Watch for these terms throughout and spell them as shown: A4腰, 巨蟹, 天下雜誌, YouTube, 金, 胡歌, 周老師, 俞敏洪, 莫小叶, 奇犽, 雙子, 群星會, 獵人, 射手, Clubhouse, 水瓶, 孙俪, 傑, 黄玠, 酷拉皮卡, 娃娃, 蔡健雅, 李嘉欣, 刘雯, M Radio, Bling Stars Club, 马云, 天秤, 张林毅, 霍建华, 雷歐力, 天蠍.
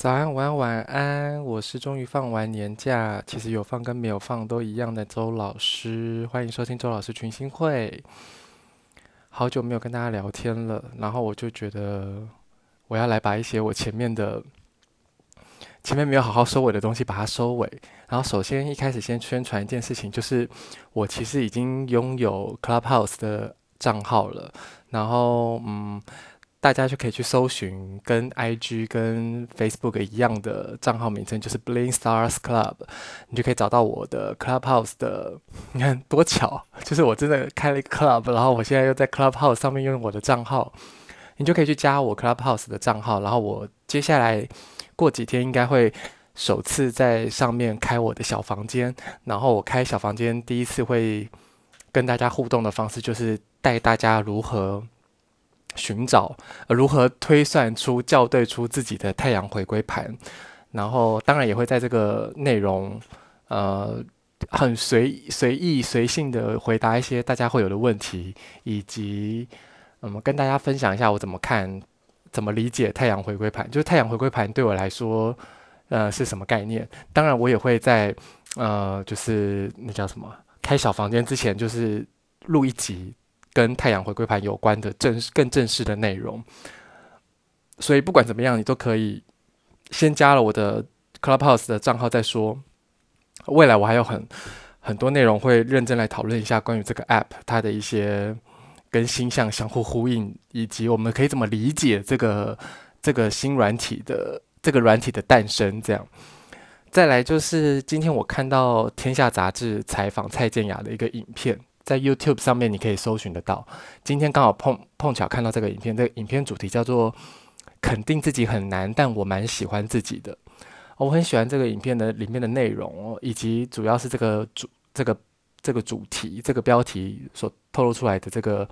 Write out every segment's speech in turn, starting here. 早安，晚安，晚安！我是终于放完年假，其实有放跟没有放都一样的周老师，欢迎收听周老师群星会。好久没有跟大家聊天了，然后我就觉得我要来把一些我前面没有好好收尾的东西把它收尾。然后首先一开始先宣传一件事情，就是我其实已经拥有 Clubhouse 的账号了，然后大家就可以去搜寻跟 IG 跟 Facebook 一样的账号名称，就是 Bling Stars Club， 你就可以找到我的 Clubhouse 的。你看多巧，就是我真的开了一个 Club， 然后我现在又在 Clubhouse 上面用我的账号，你就可以去加我 Clubhouse 的账号。然后我接下来过几天应该会首次在上面开我的小房间，然后我开小房间第一次会跟大家互动的方式，就是带大家如何寻找、如何推算出、校对出自己的太阳回归盘，然后当然也会在这个内容，很随意、随性的回答一些大家会有的问题，以及跟大家分享一下我怎么看、怎么理解太阳回归盘。就是太阳回归盘对我来说，是什么概念？当然，我也会在就是那叫什么开小房间之前，就是录一集跟太阳回归盘有关的更正式的内容。所以不管怎么样，你都可以先加了我的 Clubhouse 的账号再说。未来我还有很多内容会认真来讨论一下关于这个 App 它的一些跟星象相互呼应，以及我们可以怎么理解这个新软体的诞生。这样再来就是今天我看到《天下》杂志采访蔡健雅的一个影片，在 YouTube 上面你可以搜寻得到。今天刚好碰巧看到这个影片，这个影片主题叫做“肯定自己很难，但我蛮喜欢自己的”。我很喜欢这个影片的里面的内容，以及主要是这个主题、这个标题所透露出来的这个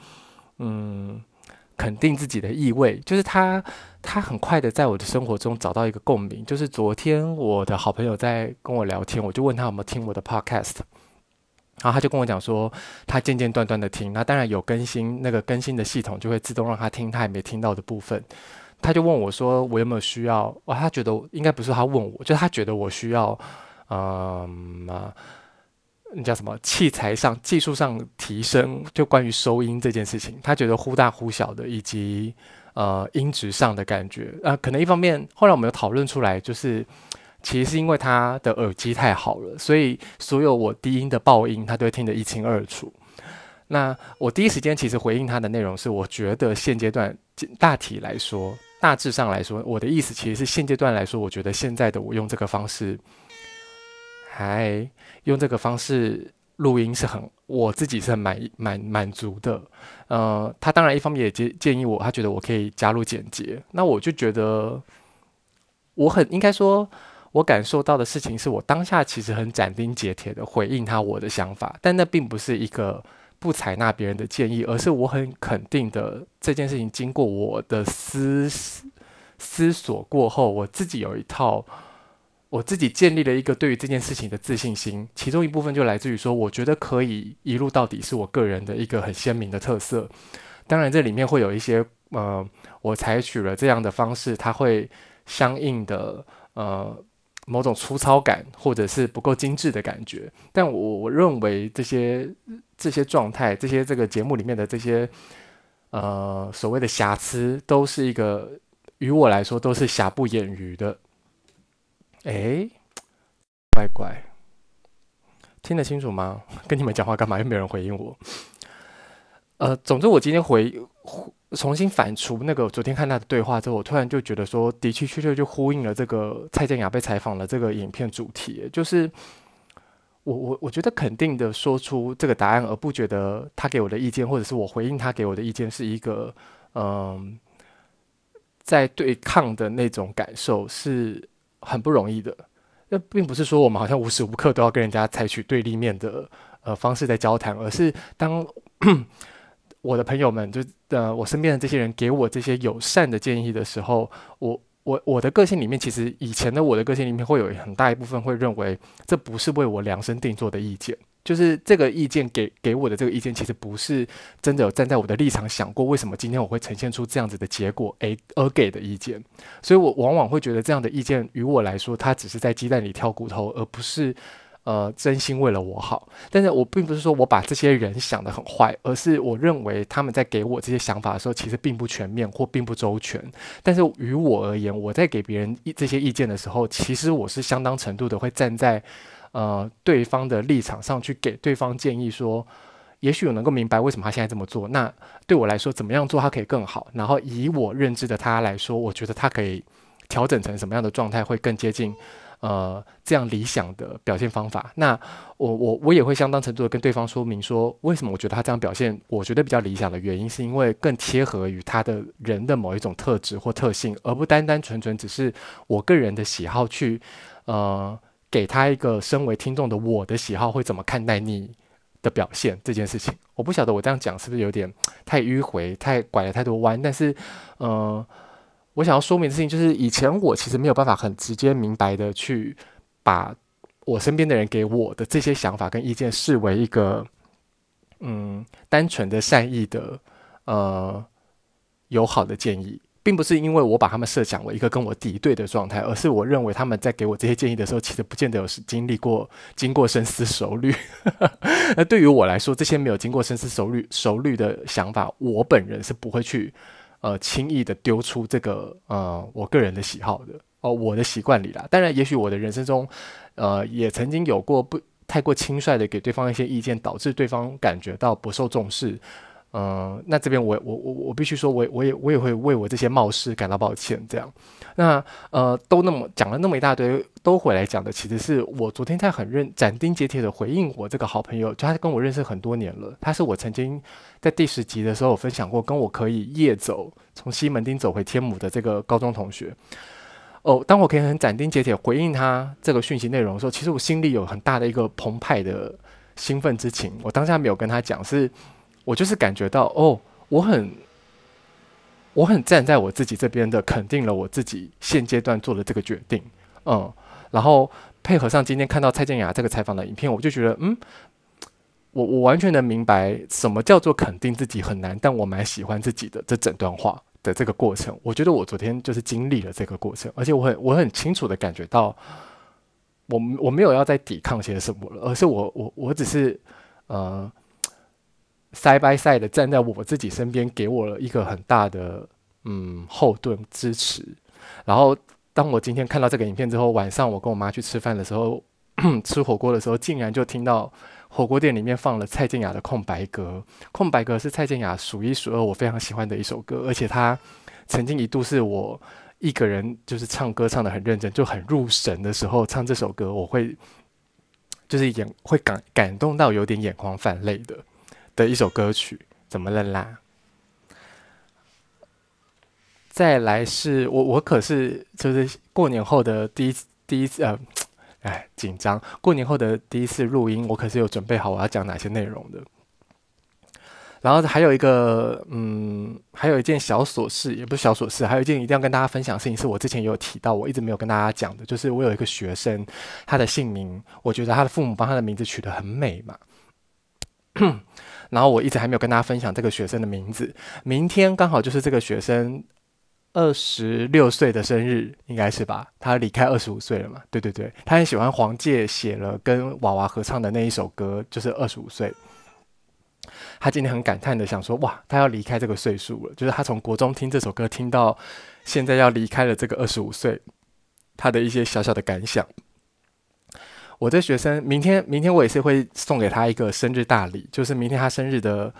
肯定自己的意味，就是他很快的在我的生活中找到一个共鸣。就是昨天我的好朋友在跟我聊天，我就问他有没有听我的 Podcast。然后他就跟我讲说，他间间断断的听，那当然有更新，那个更新的系统就会自动让他听他还没听到的部分。他就问我说，我有没有需要？他觉得应该不是他问我，就是他觉得我需要，那叫什么器材上、技术上提升，就关于收音这件事情，他觉得忽大忽小的，以及音质上的感觉。可能一方面，后来我们有讨论出来，就是其实是因为他的耳机太好了，所以所有我低音的爆音他都会听得一清二楚。那我第一时间其实回应他的内容是，我觉得现阶段大致上来说，我的意思其实是现阶段来说，我觉得现在的我用这个方式，录音是我自己是很满足的。他当然一方面也建议我，他觉得我可以加入剪辑，那我就觉得应该说我感受到的事情是，我当下其实很斩钉截铁的回应他我的想法，但那并不是一个不采纳别人的建议，而是我很肯定的这件事情经过我的思索过后，我自己有一套，我自己建立了一个对于这件事情的自信心，其中一部分就来自于说，我觉得可以一路到底是我个人的一个很鲜明的特色。当然这里面会有一些我采取了这样的方式，它会相应的某种粗糙感，或者是不够精致的感觉，但我认为这些状态，这个节目里面的这些所谓的瑕疵，都是一个于我来说都是瑕不掩瑜的。乖乖，听得清楚吗？跟你们讲话干嘛？又没有人回应我。总之我今天重新反刍那个昨天看他的对话之后，我突然就觉得说，的确就呼应了这个蔡健雅被采访的这个影片主题，就是我觉得肯定的说出这个答案，而不觉得他给我的意见，或者是我回应他给我的意见是一个在对抗的那种感受是很不容易的。那并不是说我们好像无时无刻都要跟人家采取对立面的方式在交谈，而是当我的朋友们我身边的这些人给我这些友善的建议的时候，我的个性里面，其实以前的我的个性里面会有很大一部分会认为这不是为我量身定做的意见，就是这个意见给我的这个意见，其实不是真的有站在我的立场想过为什么今天我会呈现出这样子的结果而给的意见。所以我往往会觉得这样的意见于我来说，它只是在鸡蛋里挑骨头，而不是真心为了我好。但是我并不是说我把这些人想得很坏，而是我认为他们在给我这些想法的时候其实并不全面或并不周全。但是于我而言，我在给别人这些意见的时候，其实我是相当程度的会站在对方的立场上去给对方建议，说也许我能够明白为什么他现在这么做，那对我来说怎么样做他可以更好，然后以我认知的他来说，我觉得他可以调整成什么样的状态会更接近这样理想的表现方法。那我也会相当程度的跟对方说明说，为什么我觉得他这样表现我觉得比较理想的原因，是因为更贴合于他的人的某一种特质或特性，而不单单纯纯只是我个人的喜好去给他一个身为听众的我的喜好会怎么看待你的表现这件事情。我不晓得我这样讲是不是有点太迂回，太拐了太多弯，但是我想要说明的事情就是，以前我其实没有办法很直接明白的去把我身边的人给我的这些想法跟意见视为一个单纯的善意的友好的建议，并不是因为我把他们设想为一个跟我敌对的状态，而是我认为他们在给我这些建议的时候，其实不见得有经过深思熟虑。那对于我来说，这些没有经过深思熟虑的想法，我本人是不会去轻易的丢出这个我个人的喜好的我的习惯里啦。当然，也许我的人生中也曾经有过不太过轻率的给对方一些意见，导致对方感觉到不受重视。那这边我必须说，我也会为我这些冒失感到抱歉。这样，那都那么讲了那么一大堆，都回来讲的其实是我昨天在很斩钉截铁的回应我这个好朋友，就他跟我认识很多年了，他是我曾经在第10集的时候有分享过，跟我可以夜走从西门町走回天母的这个高中同学。当我可以很斩钉截铁回应他这个讯息内容的时候，其实我心里有很大的一个澎湃的兴奋之情。我当下没有跟他讲，是我就是感觉到我很站在我自己这边的，肯定了我自己现阶段做的这个决定，然后配合上今天看到蔡健雅这个采访的影片，我就觉得我完全能明白什么叫做肯定自己很难，但我蛮喜欢自己的这整段话的这个过程。我觉得我昨天就是经历了这个过程，而且我很清楚的感觉到我没有要再抵抗些什么了，而是我只是side by side 的站在我自己身边，给我了一个很大的后盾支持。然后当我今天看到这个影片之后，晚上我跟我妈去吃饭的时候吃火锅的时候，竟然就听到火锅店里面放了蔡健雅的空白格是蔡健雅数一数二我非常喜欢的一首歌，而且她曾经一度是我一个人就是唱歌唱得很认真就很入神的时候唱这首歌，我会就是会感动到有点眼眶泛泪的一首歌曲。怎么了啦？再来是我可是就是过年后的第一次紧张，过年后的第一次录音，我可是有准备好我要讲哪些内容的。然后还有一个还有一件小琐事，也不是小琐事，还有一件一定要跟大家分享的事情，是我之前也有提到我一直没有跟大家讲的，就是我有一个学生，他的姓名我觉得他的父母帮他的名字取得很美嘛然后我一直还没有跟大家分享这个学生的名字，明天刚好就是这个学生26岁的生日，应该是吧？他离开25岁了嘛？对对对，他很喜欢黄玠写了跟娃娃合唱的那一首歌，就是25岁。他今天很感叹的想说，哇，他要离开这个岁数了，就是他从国中听这首歌听到现在要离开了这个25岁，他的一些小小的感想。我这学生明天我也是会送给他一个生日大礼，就是明天他生日的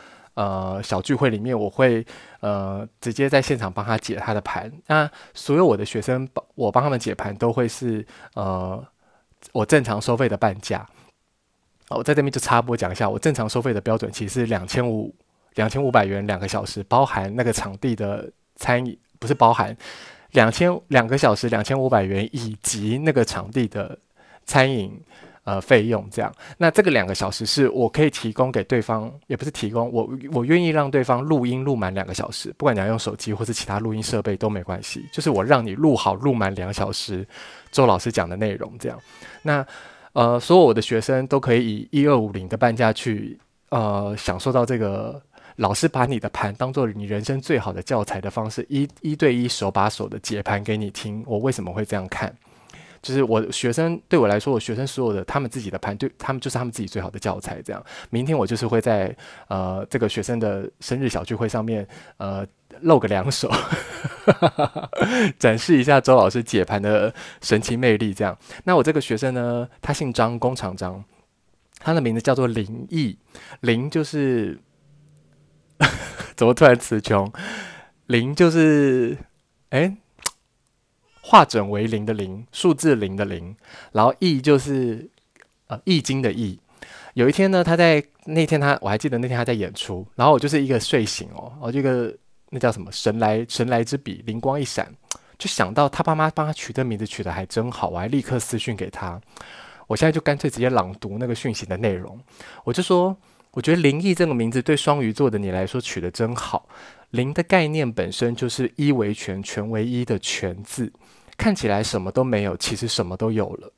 小聚会里面，我会直接在现场帮他解他的盘。那所有我的学生我帮他们解盘都会是我正常收费的半价。我在这边就插播讲一下，我正常收费的标准其实是2500元2个小时，包含那个场地的餐饮，不是包含2个小时2500元以及那个场地的餐饮费用这样。那这个2个小时是我可以提供给对方，也不是提供，我愿意让对方录音录满2个小时，不管你要用手机或是其他录音设备都没关系，就是我让你录好录满2小时周老师讲的内容这样。那所有我的学生都可以以1250的半价去享受到这个老师把你的盘当做你人生最好的教材的方式，一对一手把手的解盘给你听。我为什么会这样看？就是我学生，对我来说，我学生所有的他们自己的盘，对他们就是他们自己最好的教材。这样，明天我就是会在这个学生的生日小聚会上面露个两手展示一下周老师解盘的神奇魅力。这样，那我这个学生呢，他姓张，工厂张，他的名字叫做林毅，林就是怎么突然词穷？林就是化整为零的零，数字零的零，然后易就是易经的易。有一天呢，我还记得那天他在演出，然后我就是一个睡醒我就一个那叫什么神来之笔，灵光一闪，就想到他爸妈帮他取的名字取得还真好，我还立刻私讯给他，我现在就干脆直接朗读那个讯息的内容，我就说，我觉得灵异这个名字对双鱼座的你来说取得真好，灵的概念本身就是一为全，全为一的全字。看起来什么都没有，其实什么都有了。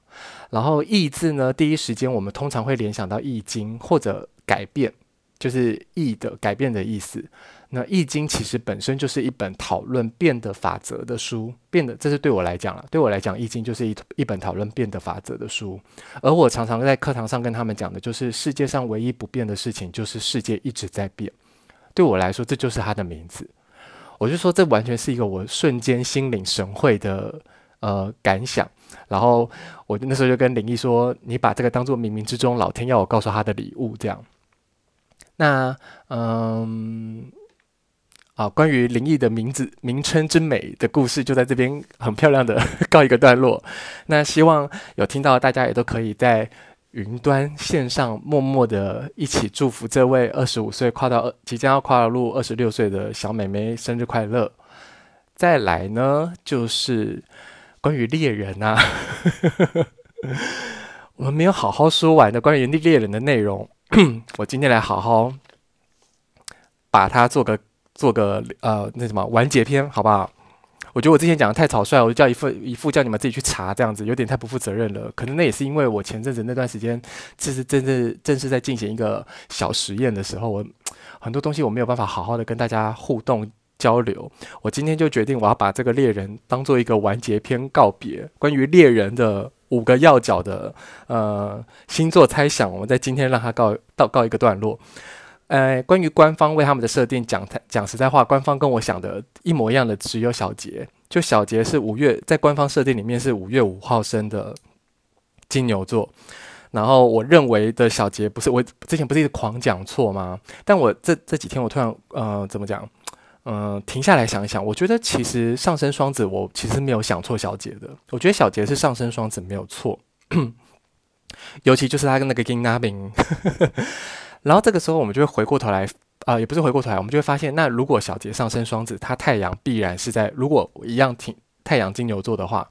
然后易字呢，第一时间我们通常会联想到易经或者改变，就是易的改变的意思。那易经其实本身就是一本讨论变的法则的书，这是对我来讲啦，对我来讲易经就是一本讨论变的法则的书。而我常常在课堂上跟他们讲的就是世界上唯一不变的事情就是世界一直在变。对我来说这就是他的名字。我就说这完全是一个我瞬间心领神会的感想，然后我那时候就跟林毅说，你把这个当作冥冥之中老天要我告诉他的礼物这样。那关于林毅的名称之美的故事就在这边很漂亮的告一个段落。那希望有听到大家也都可以在云端线上默默的一起祝福这位25岁即将要跨入26岁的小妹妹生日快乐。再来呢，就是关于猎人啊我们没有好好说完的关于猎人的内容我今天来好好把它做个完结篇好不好？我觉得我之前讲的太草率，我就叫一副叫你们自己去查，这样子有点太不负责任了。可能那也是因为我前阵子那段时间，这是正是在进行一个小实验的时候，我很多东西我没有办法好好的跟大家互动交流。我今天就决定，我要把这个猎人当做一个完结篇告别。关于猎人的5个要角的星座猜想，我们在今天让它告一个段落。关于官方为他们的设定，讲实在话，官方跟我想的一模一样的只有小杰，就小杰是在官方设定里面是5月5号生的金牛座，然后我认为的小杰不是，我之前不是一直狂讲错吗？但我这几天我突然怎么讲？停下来想一想，我觉得其实上升双子我其实没有想错小杰的，我觉得小杰是上升双子没有错，尤其就是他跟那个金娜饼。然后这个时候我们就会回过头来也不是回过头来，我们就会发现，那如果小杰上升双子，他太阳必然是在，如果一样太阳金牛座的话，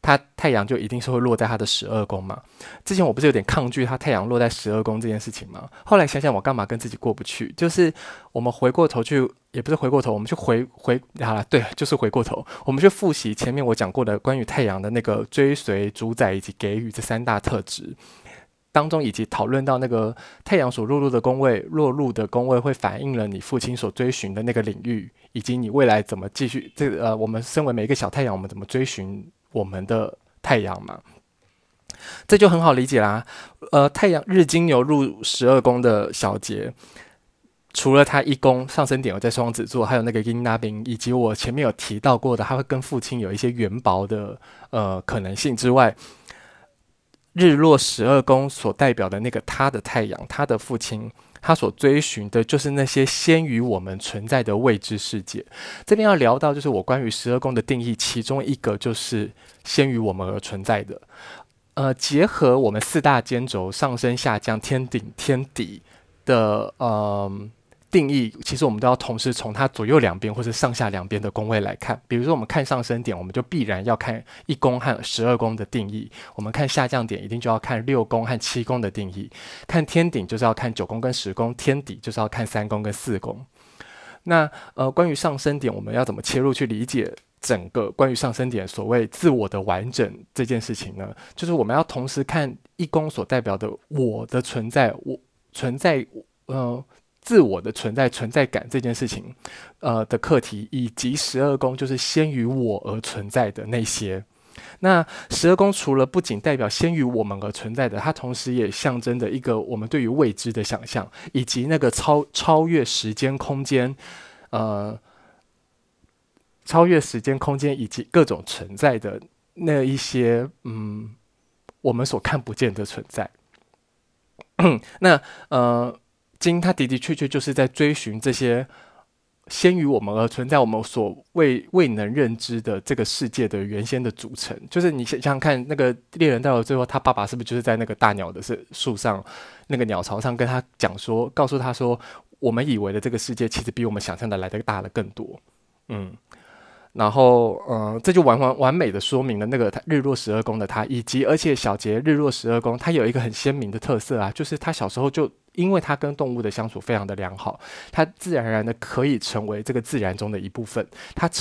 他太阳就一定是会落在他的12宫嘛。之前我不是有点抗拒他太阳落在12宫这件事情吗？后来想想我干嘛跟自己过不去，就是我们回过头去，也不是回过头，我们去好了，对，就是回过头，我们去复习前面我讲过的关于太阳的那个追随、主宰以及给予这3大特质当中，以及讨论到那个太阳所落入的宫位会反映了你父亲所追寻的那个领域，以及你未来怎么继续我们身为每一个小太阳，我们怎么追寻我们的太阳嘛，这就很好理解啦。太阳日金牛入12宫的小杰，除了他1宫上升点有在双子座，还有那个金纳宾，以及我前面有提到过的他会跟父亲有一些缘薄的可能性之外，日落12宫所代表的那个他的太阳，他的父亲，他所追寻的就是那些先于我们存在的未知世界。这边要聊到就是我关于12宫的定义，其中一个就是先于我们而存在的。结合我们4大尖轴上升、下降、天顶、天底的定义，其实我们都要同时从它左右两边或是上下两边的宫位来看。比如说我们看上升点，我们就必然要看1宫和12宫的定义，我们看下降点一定就要看6宫和7宫的定义，看天顶就是要看9宫跟10宫，天底就是要看3宫跟4宫。那关于上升点我们要怎么切入去理解整个关于上升点所谓自我的完整这件事情呢，就是我们要同时看一宫所代表的我的存在，我存在自我的存在存在感这件事情的课题，以及12宫就是先于我而存在的那些。那12宫除了不仅代表先于我们而存在的，它同时也象征着一个我们对于未知的想象，以及那个超越时间空间以及各种存在的那一些我们所看不见的存在。那金它的的确确就是在追寻这些先于我们而存在我们所未能认知的这个世界的原先的组成。就是你想想看，那个猎人到了最后，他爸爸是不是就是在那个大鸟的树上，那个鸟巢上跟他讲说，告诉他说，我们以为的这个世界其实比我们想象的来得大的更多。然后这就完美的说明了那个日落12宫的他，以及而且小杰日落12宫他有一个很鲜明的特色啊，就是他小时候就因为他跟动物的相处非常的良好，他自然而然的可以成为这个自然中的一部分，他就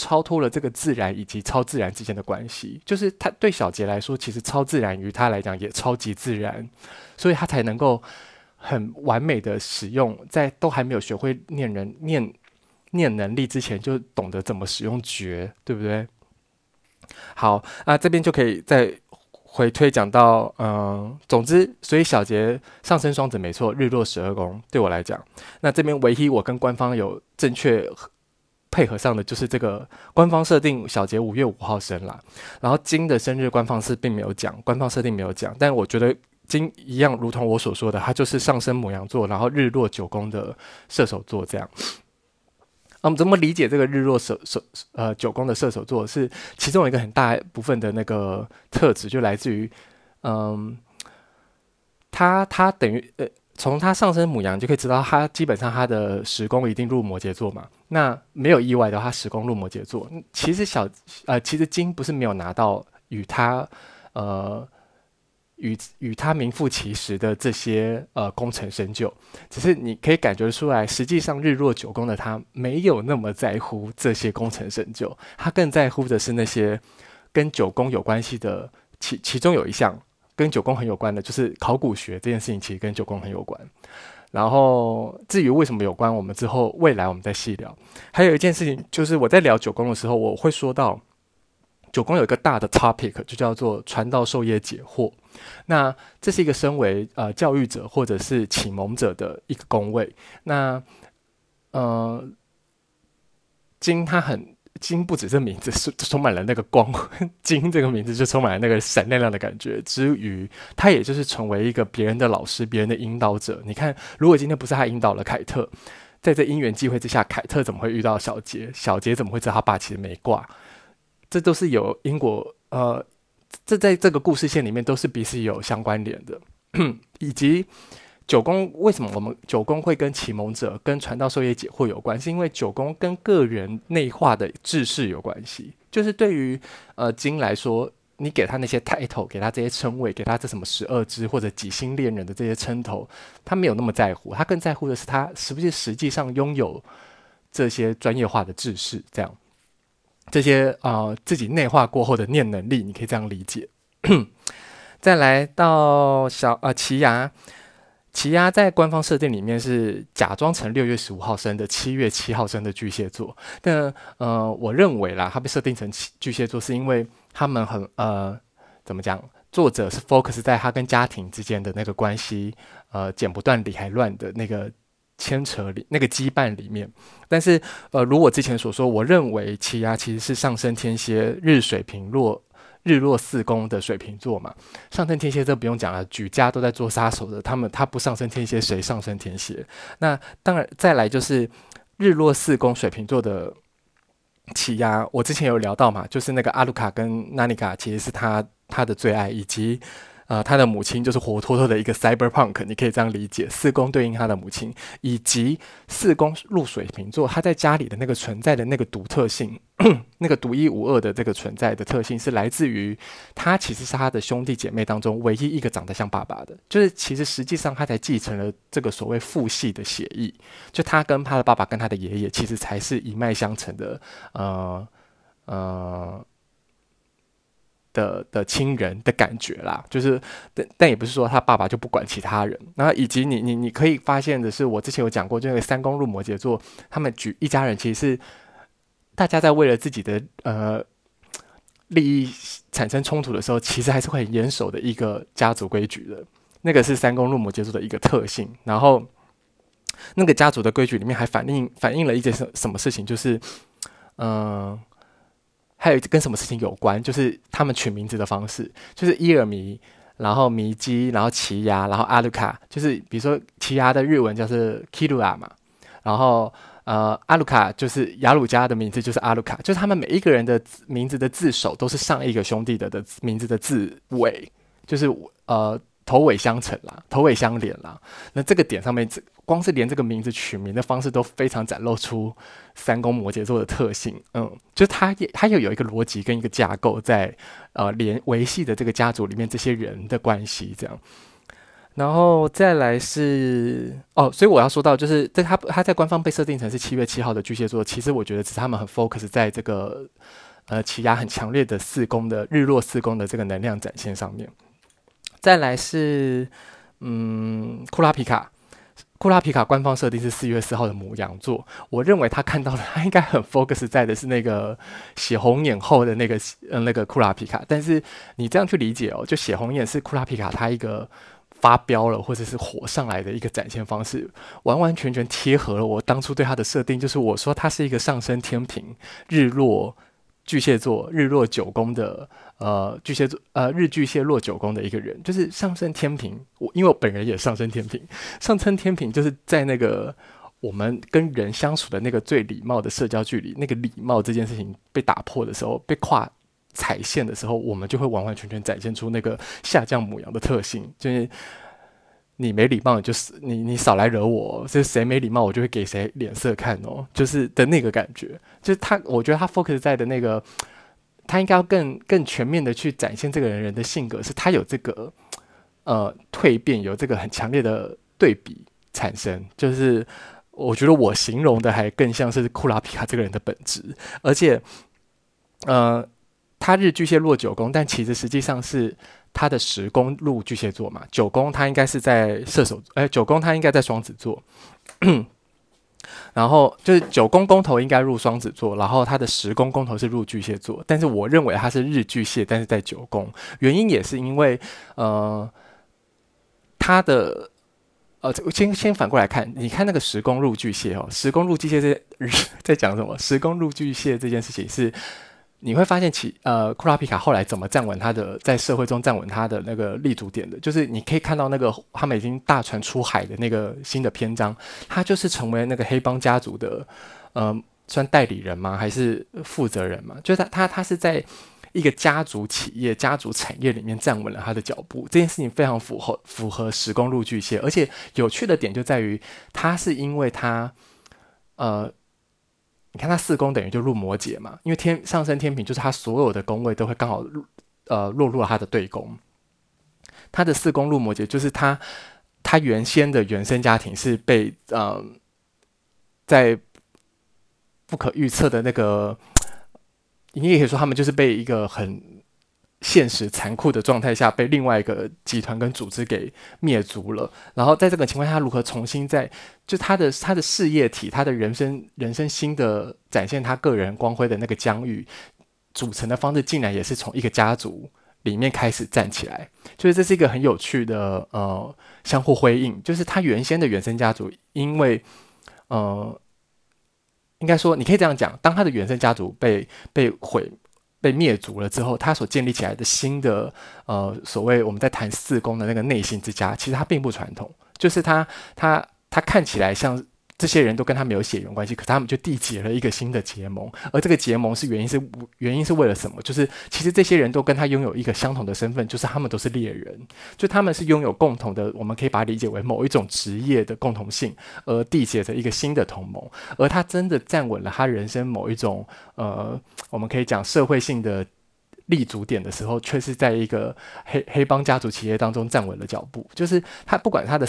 超脱了这个自然以及超自然之间的关系。就是他对小杰来说，其实超自然于他来讲也超级自然，所以他才能够很完美的使用，在都还没有学会念能力之前就懂得怎么使用觉，对不对？好啊，这边就可以再回推讲到总之，所以小杰上升双子没错，日落12宫对我来讲，那这边唯一我跟官方有正确配合上的就是这个官方设定小杰5月5号生啦，然后金的生日官方是并没有讲，官方设定没有讲，但我觉得金一样如同我所说的，他就是上升牡羊座，然后日落9宫的射手座这样。我们怎么理解这个日落9宫的射手座？是其中有一个很大部分的那个特质就来自于他等于从他上升牡羊就可以知道，他基本上他的10宫一定入摩羯座嘛，那没有意外的话10宫入摩羯座。其实金不是没有拿到与他名副其实的这些功成身就，只是你可以感觉出来，实际上日落9宫的他没有那么在乎这些功成身就，他更在乎的是那些跟9宫有关系的，其中有一项跟9宫很有关的，就是考古学这件事情，其实跟9宫很有关。然后至于为什么有关，我们之后未来我们再细聊。还有一件事情就是我在聊9宫的时候，我会说到9宫有一个大的 topic 就叫做传道授业解惑，那这是一个身为教育者或者是启蒙者的一个宫位。那金不止这名字是充满了那个光，金这个名字就充满了那个闪亮亮的感觉之余，他也就是成为一个别人的老师，别人的引导者。你看，如果今天不是他引导了凯特，在这因缘际会之下，凯特怎么会遇到小杰？小杰怎么会知道他爸其实没挂？这都是有因果这在这个故事线里面都是彼此有相关联的。以及9宫为什么我们9宫会跟启蒙者跟传道授业解惑有关，是因为9宫跟个人内化的知识有关系。就是对于金来说，你给他那些 title， 给他这些称谓，给他这什么12支或者几星恋人的这些称头，他没有那么在乎，他更在乎的是他是不是实际上拥有这些专业化的知识这样。这些自己内化过后的念能力，你可以这样理解。再来到奇犽，奇犽在官方设定里面是假装成6月15号生的7月7号生的巨蟹座。但我认为啦，他被设定成巨蟹座是因为他们很怎么讲？作者是 focus 在他跟家庭之间的那个关系，剪不断理还乱的那个牵扯里，那个羁绊里面。但是如我之前所说，我认为奇犽其实是上升天蝎日落4宫的水瓶座嘛。上升天蝎这不用讲了，举家都在做杀手的，他不上升天蝎谁上升天蝎？那当然再来就是日落4宫水瓶座的奇犽，我之前有聊到嘛，就是那个阿鲁卡跟纳尼卡其实是他的最爱，以及他的母亲就是活脱脱的一个 cyberpunk， 你可以这样理解，4宫对应他的母亲，以及4宫入水瓶座，他在家里的那个存在的那个独特性，那个独一无二的这个存在的特性，是来自于他其实是他的兄弟姐妹当中唯一一个长得像爸爸的，就是其实实际上他才继承了这个所谓父系的血液，就他跟他的爸爸跟他的爷爷其实才是一脉相承的的亲人的感觉啦，就是但也不是说他爸爸就不管其他人。那以及你可以发现的是，我之前有讲过，就那个三宫入摩羯座，他们一家人其实是大家在为了自己的利益产生冲突的时候，其实还是会很严守的一个家族规矩的。那个是三宫入摩羯座的一个特性。然后那个家族的规矩里面还反映了一件什么事情，就是还有跟什么事情有关，就是他们取名字的方式，就是伊尔迷，然后迷基，然后奇亚，然后阿鲁卡，就是比如说奇亚的日文叫是 Kirua 嘛，然后阿鲁卡就是雅鲁加的名字，就是阿鲁卡，就是他们每一个人的名字的字首都是上一个兄弟的名字的字尾，就是头尾相承啦，头尾相连啦。那这个点上面，光是连这个名字取名的方式都非常展露出三宫摩羯座的特性，就是它也有一个逻辑跟一个架构在，维系的这个家族里面这些人的关系这样。然后再来是所以我要说到就是它在官方被设定成是7月7号的巨蟹座，其实我觉得只是他们很 focus 在这个奇亚很强烈的四宫的日落四宫的这个能量展现上面。再来是库拉皮卡官方设定是4月4号的牡羊座，我认为他看到了，他应该很 focus 在的是那个血红眼后的那个库拉皮卡，但是你这样去理解就血红眼是库拉皮卡他一个发飙了或者是火上来的一个展现方式，完完全全贴合了我当初对他的设定，就是我说他是一个上升天平日落巨蟹座日落九宫的日巨蟹落九宫的一个人，就是上升天平。因为我本人也上升天平，上升天平就是在那个我们跟人相处的那个最礼貌的社交距离，那个礼貌这件事情被打破的时候，被跨踩线的时候，我们就会完完全全展现出那个下降牡羊的特性，就是你没礼貌，就是你少来惹我，就是谁没礼貌，我就会给谁脸色看就是的那个感觉，就是我觉得他 focus 在的那个，他应该要更全面的去展现这个人的性格，是他有这个蜕变，有这个很强烈的对比产生，就是我觉得我形容的还更像是库拉皮卡这个人的本质，而且他日巨蟹落九宫，但其实实际上是他的十宫入巨蟹座嘛，九宫他应该是在射手，九宫他应该在双子座，然后就是九宫宫头应该入双子座，然后他的十宫宫头是入巨蟹座，但是我认为他是日巨蟹，但是在九宫，原因也是因为他的先反过来看，你看那个十宫入巨蟹十宫入巨蟹在讲什么？十宫入巨蟹这件事情是。你会发现库拉皮卡后来怎么站稳他的在社会中站稳他的那个立足点的，就是你可以看到那个他们已经大船出海的那个新的篇章，他就是成为那个黑帮家族的算代理人吗？还是负责人吗？就是他是在一个家族企业家族产业里面站稳了他的脚步，这件事情非常符合十宫入巨蟹，而且有趣的点就在于他是因为他你看他四宫等于就入摩羯嘛，因为上升天平就是他所有的宫位都会刚好落入了他的对宫，他的四宫入摩羯就是他原生家庭是被在不可预测的那个，你也可以说他们就是被一个很现实残酷的状态下被另外一个集团跟组织给灭族了，然后在这个情况下他如何重新在就他的事业体他的人生新的展现他个人光辉的那个疆域组成的方式，竟然也是从一个家族里面开始站起来，就是这是一个很有趣的相互辉映，就是他原先的原生家族，因为应该说你可以这样讲，当他的原生家族被灭族了之后，他所建立起来的新的所谓我们在谈四宫的那个内心之家，其实他并不传统，就是他看起来像这些人都跟他没有血缘关系，可是他们就缔结了一个新的结盟，而这个结盟是原因是为了什么？就是其实这些人都跟他拥有一个相同的身份，就是他们都是猎人，就他们是拥有共同的，我们可以把它理解为某一种职业的共同性，而缔结着一个新的同盟，而他真的站稳了他人生某一种我们可以讲社会性的立足点的时候，却是在一个黑帮家族企业当中站稳了脚步，就是他不管他的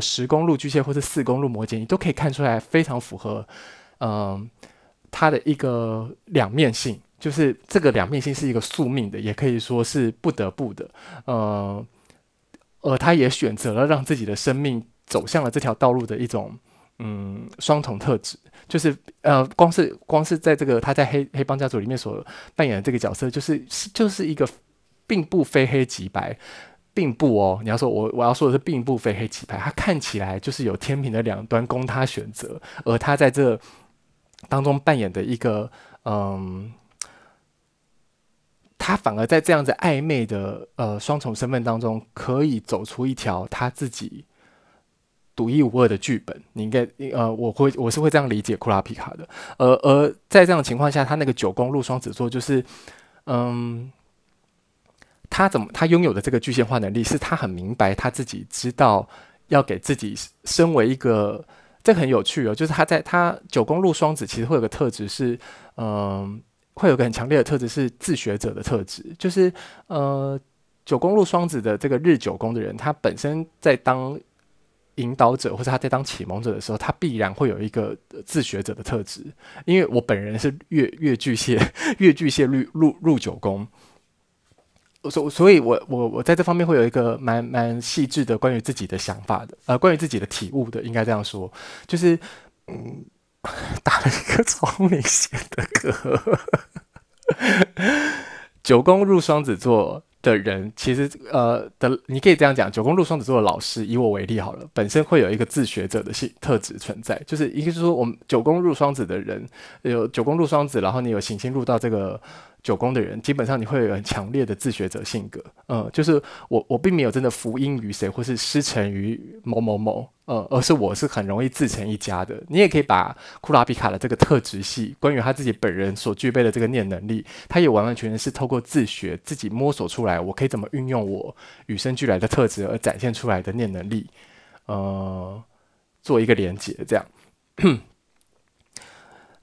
十宫入巨蟹或是四宫入摩羯，你都可以看出来非常符合它的一个两面性，就是这个两面性是一个宿命的，也可以说是不得不的。而他也选择了让自己的生命走向了这条道路的一种双重特质，就是光是在这个他在黑帮家族里面所扮演的这个角色，就是一个并不非黑即白，并不哦，你要说我要说的是并不非黑即白，他看起来就是有天平的两端供他选择，而他在这当中扮演的一个他反而在这样子暧昧的双重身份当中，可以走出一条他自己独一无二的剧本。你应该我是会这样理解库拉皮卡的。而在这样的情况下，他那个九宫路双子座就是他拥有的这个具现化能力，是他很明白他自己知道要给自己身为一个，这个很有趣哦，就是他九宫路双子其实会有个特质是会有个很强烈的特质是自学者的特质，就是九宫路双子的这个日九宫的人，他本身在当引导者或者他在当启蒙者的时候，他必然会有一个自学者的特质。因为我本人是月巨蟹入九宫，所以我在这方面会有一个蛮细致的关于自己的想法的，关于自己的体悟的，应该这样说，就是打了一个超明显的嗝。九宫入双子座的人其实你可以这样讲，九宫路双子座的老师，以我为例好了，本身会有一个自学者的特质存在，就是一个是说我们九宫路双子的人，有九宫路双子，然后你有行星入到这个九宫的人，基本上你会有很强烈的自学者性格，就是我并没有真的服膺于谁，或是师承于某某某，而是我是很容易自成一家的。你也可以把库拉皮卡的这个特质系，关于他自己本人所具备的这个念能力，他也完完全全是透过自学自己摸索出来，我可以怎么运用我与生俱来的特质而展现出来的念能力，做一个连结这样。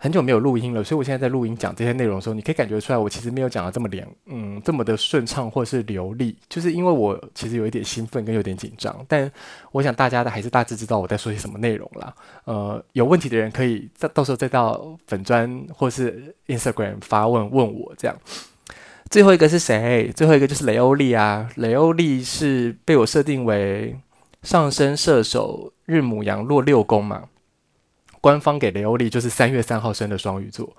很久没有录音了，所以我现在在录音讲这些内容的时候，你可以感觉出来，我其实没有讲的这么的顺畅或是流利，就是因为我其实有一点兴奋跟有点紧张，但我想大家还是大致知道我在说些什么内容啦。有问题的人可以到时候再到粉专或是 Instagram 发问我这样。最后一个是谁？最后一个就是雷欧利啊，雷欧利是被我设定为上升射手日牡羊落六宫嘛。官方给雷欧利就是3月3号生的双鱼座。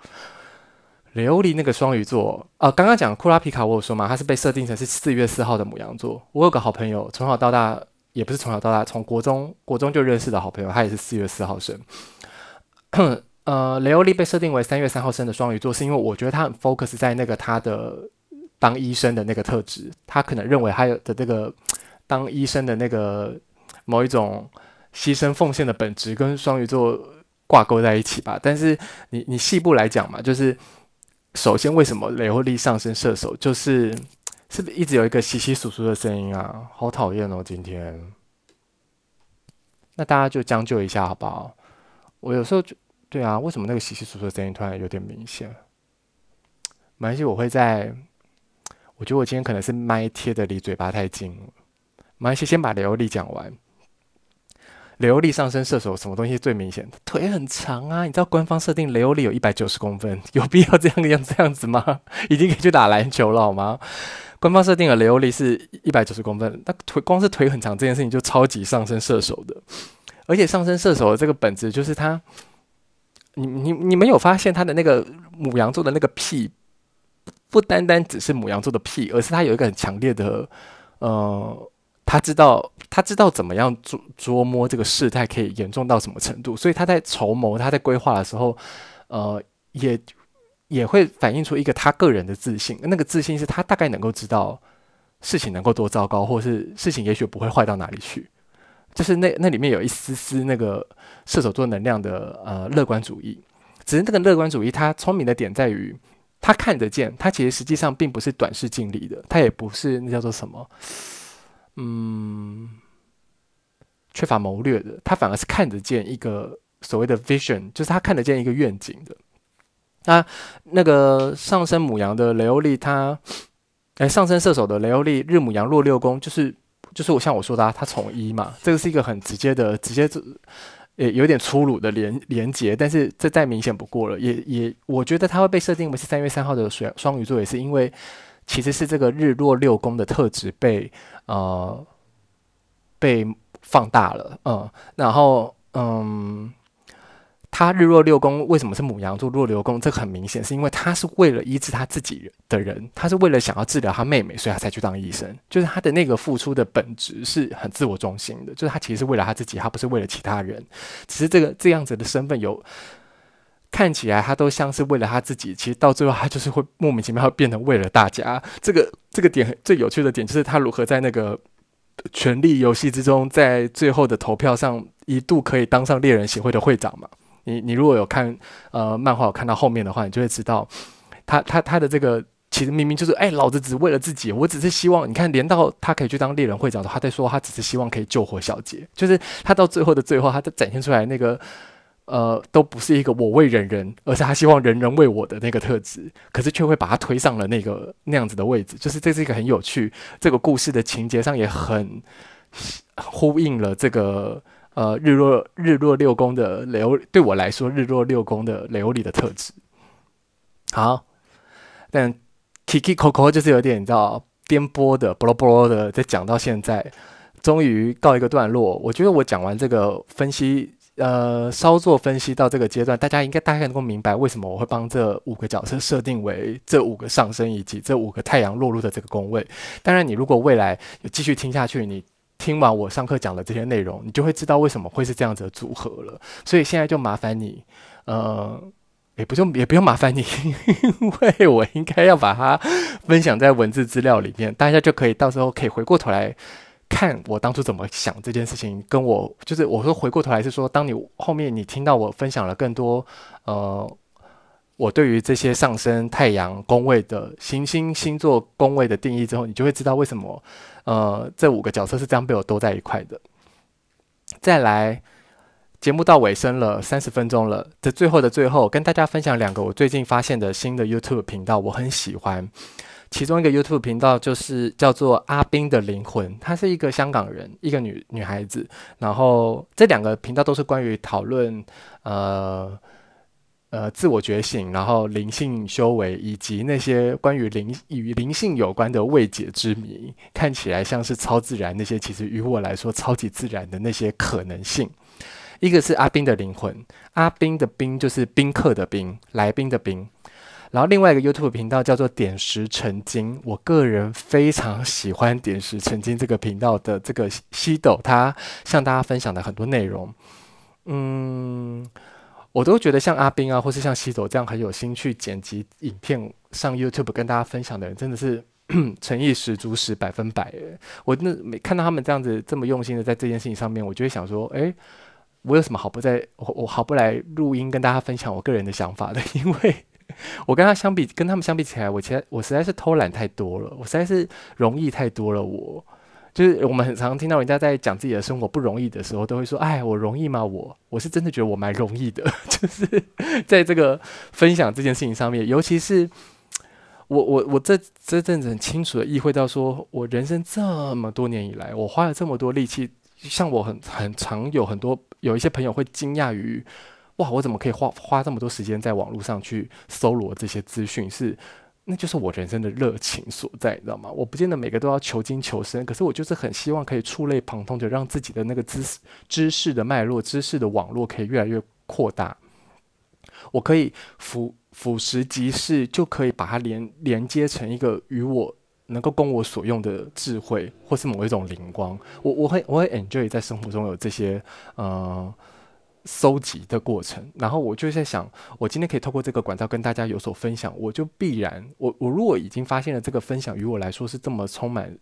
雷欧利那个双鱼座，刚刚讲库拉皮卡我有说嘛，他是被设定成是4月4号的牡羊座。我有个好朋友，从小到大也不是从小到大，从国中就认识的好朋友，他也是4月4号生。雷欧利被设定为3月3号生的双鱼座，是因为我觉得他很 focus 在那个他的当医生的那个特质，他可能认为他的这个当医生的那个某一种牺牲奉献的本质跟双鱼座挂钩在一起吧。但是你细部来讲嘛，就是首先为什么雷欧利上升射手，是不是一直有一个稀稀疏疏的声音啊？好讨厌哦今天。那大家就将就一下好不好？我有时候就对啊，为什么那个稀稀疏疏的声音突然有点明显？没关系，我觉得我今天可能是麦贴的离嘴巴太近了。没关系，先把雷欧利讲完。雷欧利上升射手什么东西最明显？腿很长啊！你知道官方设定雷欧利有190公分，有必要这样子吗？已经可以去打篮球了好吗？官方设定的雷欧利是190公分，那光是腿很长这件事情就超级上升射手的。而且上升射手的这个本质就是他，你们有发现他的那个牡羊座的那个屁，不单单只是牡羊座的屁，而是他有一个很强烈的他知道怎么样捉摸这个事态可以严重到什么程度，所以他在筹谋、他在规划的时候，也会反映出一个他个人的自信。那个自信是他大概能够知道事情能够多糟糕，或是事情也许不会坏到哪里去。就是那里面有一丝丝那个射手座能量的乐观主义。只是那个乐观主义，他聪明的点在于，他看得见，他其实实际上并不是短视近利的，他也不是那叫做什么。缺乏谋略的，他反而是看得见一个所谓的 vision， 就是他看得见一个愿景的。那个上升牡羊的雷欧利，上升射手的雷欧利，日牡羊落六宫，就是我像我说的，他从医嘛，这个是一个很直接的，直接有点粗鲁的连结，但是这再明显不过了。也我觉得它会被设定为是3月3号的双鱼座，也是因为其实是这个日落六宫的特质被放大了。然后他日落六宫为什么是牡羊座落六宫？这个很明显是因为他是为了医治他自己的人，他是为了想要治疗他妹妹，所以他才去当医生。就是他的那个付出的本质是很自我中心的，就是他其实是为了他自己，他不是为了其他人。只是这样子的身份看起来他都像是为了他自己，其实到最后他就是会莫名其妙变成为了大家。这个点最有趣的点就是他如何在那个权力游戏之中，在最后的投票上一度可以当上猎人协会的会长嘛。你如果有看漫画，有看到后面的话，你就会知道他的这个其实明明就是老子只为了自己，我只是希望你看，连到他可以去当猎人会长的时候，他在说他只是希望可以救活小杰，就是他到最后的最后，他展现出来那个都不是一个我为人人，而是他希望人人为我的那个特质，可是却会把他推上了那样子的位置。就是这是一个很有趣，这个故事的情节上也很呼应了这个日落六宫的雷欧，对我来说日落六宫的雷欧里的特质。好，但 Kiki Coco 就是有点你知道颠簸的波罗波罗的，在讲到现在终于告一个段落。我觉得我讲完这个分析，稍作分析到这个阶段，大家应该大概能够明白为什么我会帮这五个角色设定为这五个上升以及这五个太阳落入的这个宫位。当然你如果未来有继续听下去，你听完我上课讲的这些内容，你就会知道为什么会是这样子的组合了。所以现在就麻烦你，也不用麻烦你，因为我应该要把它分享在文字资料里面，大家就可以到时候可以回过头来看我当初怎么想这件事情。跟我就是我说回过头来是说，当你后面你听到我分享了更多我对于这些上升太阳宫位的行星星座宫位的定义之后，你就会知道为什么这五个角色是这样被我兜在一块的。再来，节目到尾声了，30分钟了，这最后的最后跟大家分享两个我最近发现的新的 YouTube 频道，我很喜欢。其中一个 YouTube 频道就是叫做阿冰的灵魂，她是一个香港人，一个女孩子。然后这两个频道都是关于讨论自我觉醒，然后灵性修为，以及那些关于与灵性有关的未解之谜，看起来像是超自然，那些其实于我来说超级自然的那些可能性。一个是阿宾的灵魂，阿宾的宾就是宾客的宾，来宾的宾。然后另外一个 YouTube 频道叫做点石成金，我个人非常喜欢点石成金这个频道的这个西斗，他向大家分享的很多内容，我都觉得像阿兵啊，或是像西佐这样很有兴趣剪辑影片上 YouTube 跟大家分享的人，真的是诚意十足十100%耶。我看到他们这样子这么用心的在这件事情上面，我就会想说，我有什么好不在我好不来录音跟大家分享我个人的想法的？因为我跟他们相比起来，我实在是偷懒太多了，我实在是容易太多了。就是我们很常听到人家在讲自己的生活不容易的时候，都会说：“哎，我容易吗？我是真的觉得我蛮容易的。”就是在这个分享这件事情上面，尤其是我这阵子很清楚的意会到说，我人生这么多年以来，我花了这么多力气。像我很常有一些朋友会惊讶于：“哇，我怎么可以花这么多时间在网络上去搜罗这些资讯？”那就是我人生的热情所在，你知道吗？我不见得每个都要求精求深，可是我就是很希望可以触类旁通，就让自己的那个知识的脉络、知识的网络可以越来越扩大。我可以俯拾即是，就可以把它连接成一个与我能够供我所用的智慧，或是某一种灵光。我会 enjoy 在生活中有这些搜集的过程，然后我就在想，我今天可以透过这个管道跟大家有所分享，我就必然，我如果已经发现了这个分享于我来说是这么充满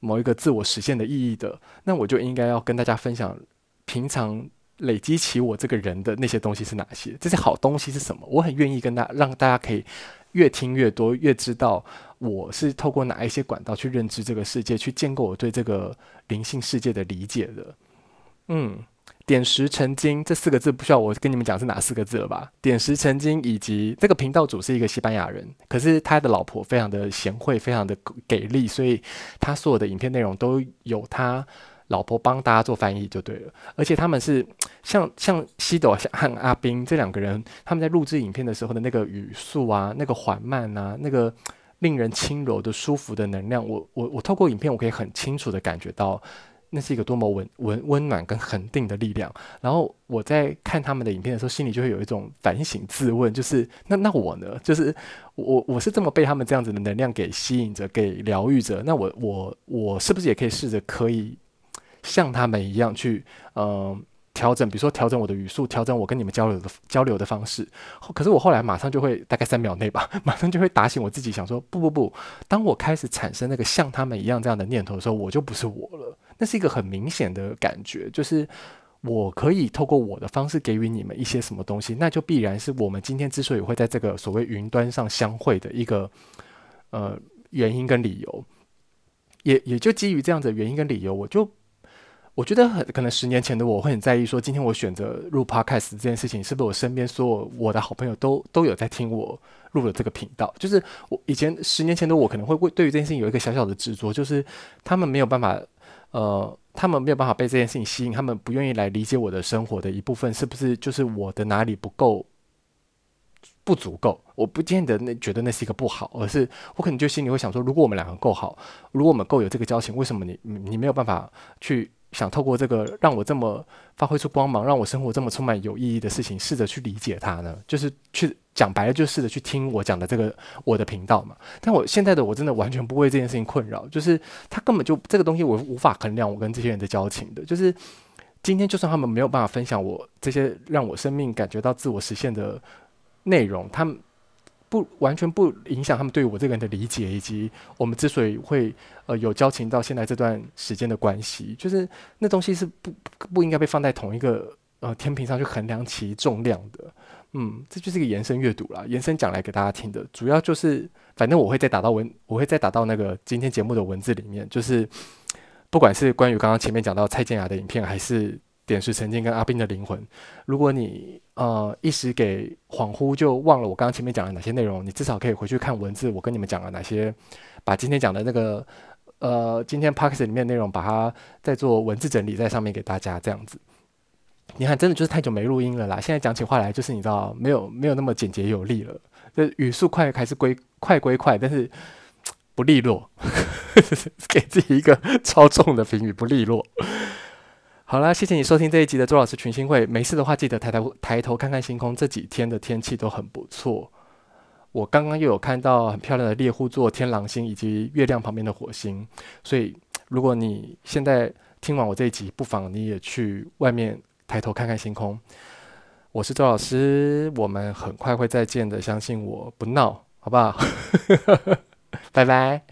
某一个自我实现的意义的，那我就应该要跟大家分享平常累积起我这个人的那些东西是哪些，这些好东西是什么。我很愿意让大家可以越听越多，越知道我是透过哪一些管道去认知这个世界，去建构我对这个灵性世界的理解的。点石成金这四个字不需要我跟你们讲是哪四个字了吧？点石成金，以及这个频道主是一个西班牙人，可是他的老婆非常的贤惠，非常的给力，所以他所有的影片内容都有他老婆帮大家做翻译就对了。而且他们是像西斗和阿斌这两个人，他们在录制影片的时候的那个语速啊，那个缓慢啊，那个令人轻柔的舒服的能量，我透过影片我可以很清楚的感觉到，那是一个多么温暖跟恒定的力量。然后我在看他们的影片的时候，心里就会有一种反省自问，就是那我呢？就是我是这么被他们这样子的能量给吸引着，给疗愈着。那我是不是也可以试着可以像他们一样去调整，比如说调整我的语速，调整我跟你们交流的方式。可是我后来马上就会，大概3秒内吧，马上就会打醒我自己，想说不，当我开始产生那个像他们一样这样的念头的时候，我就不是我了。那是一个很明显的感觉，就是我可以透过我的方式给予你们一些什么东西，那就必然是我们今天之所以会在这个所谓云端上相会的一个原因跟理由。也就基于这样子的原因跟理由，我觉得可能10年前的我会很在意说，今天我选择录 podcast 这件事情，是不是我身边所有我的好朋友都有在听我录了这个频道。就是我以前10年前的我可能会对于这件事情有一个小小的执着，就是他们没有办法被这件事情吸引，他们不愿意来理解我的生活的一部分，是不是就是我的哪里不足够？我不见得觉得那是一个不好，而是我可能就心里会想说，如果我们两个够好，如果我们够有这个交情，为什么你没有办法去想透过这个让我这么发挥出光芒，让我生活这么充满有意义的事情，试着去理解它呢？就是去讲白了，就试着去听我讲的这个我的频道嘛。但我现在的我真的完全不为这件事情困扰，就是他根本就这个东西我无法衡量我跟这些人的交情的。就是今天就算他们没有办法分享我这些让我生命感觉到自我实现的内容，他们完全不影响他们对我这个人的理解，以及我们之所以会有交情到现在这段时间的关系。就是那东西是不应该被放在同一个天平上去衡量其重量的。这就是一个延伸阅读啦，延伸讲来给大家听的。主要就是反正我会再打到那个今天节目的文字里面，就是不管是关于刚刚前面讲到蔡健雅的影片，还是点石成金跟阿斌的灵魂，如果你一时给恍惚就忘了我刚刚前面讲的哪些内容，你至少可以回去看文字，我跟你们讲了哪些，把今天讲的那个今天 podcast 里面的内容，把它再做文字整理在上面给大家，这样子。你看，真的就是太久没录音了啦，现在讲起话来就是你知道没有那么简洁有力了，这语速快还是快，但是不利落，给自己一个超重的评语，不利落。好啦，谢谢你收听这一集的周老师群星会。没事的话，记得抬头看看星空。这几天的天气都很不错。我刚刚又有看到很漂亮的猎户座、天狼星以及月亮旁边的火星。所以，如果你现在听完我这一集，不妨你也去外面抬头看看星空。我是周老师，我们很快会再见的，相信我，不闹，好不好？拜拜。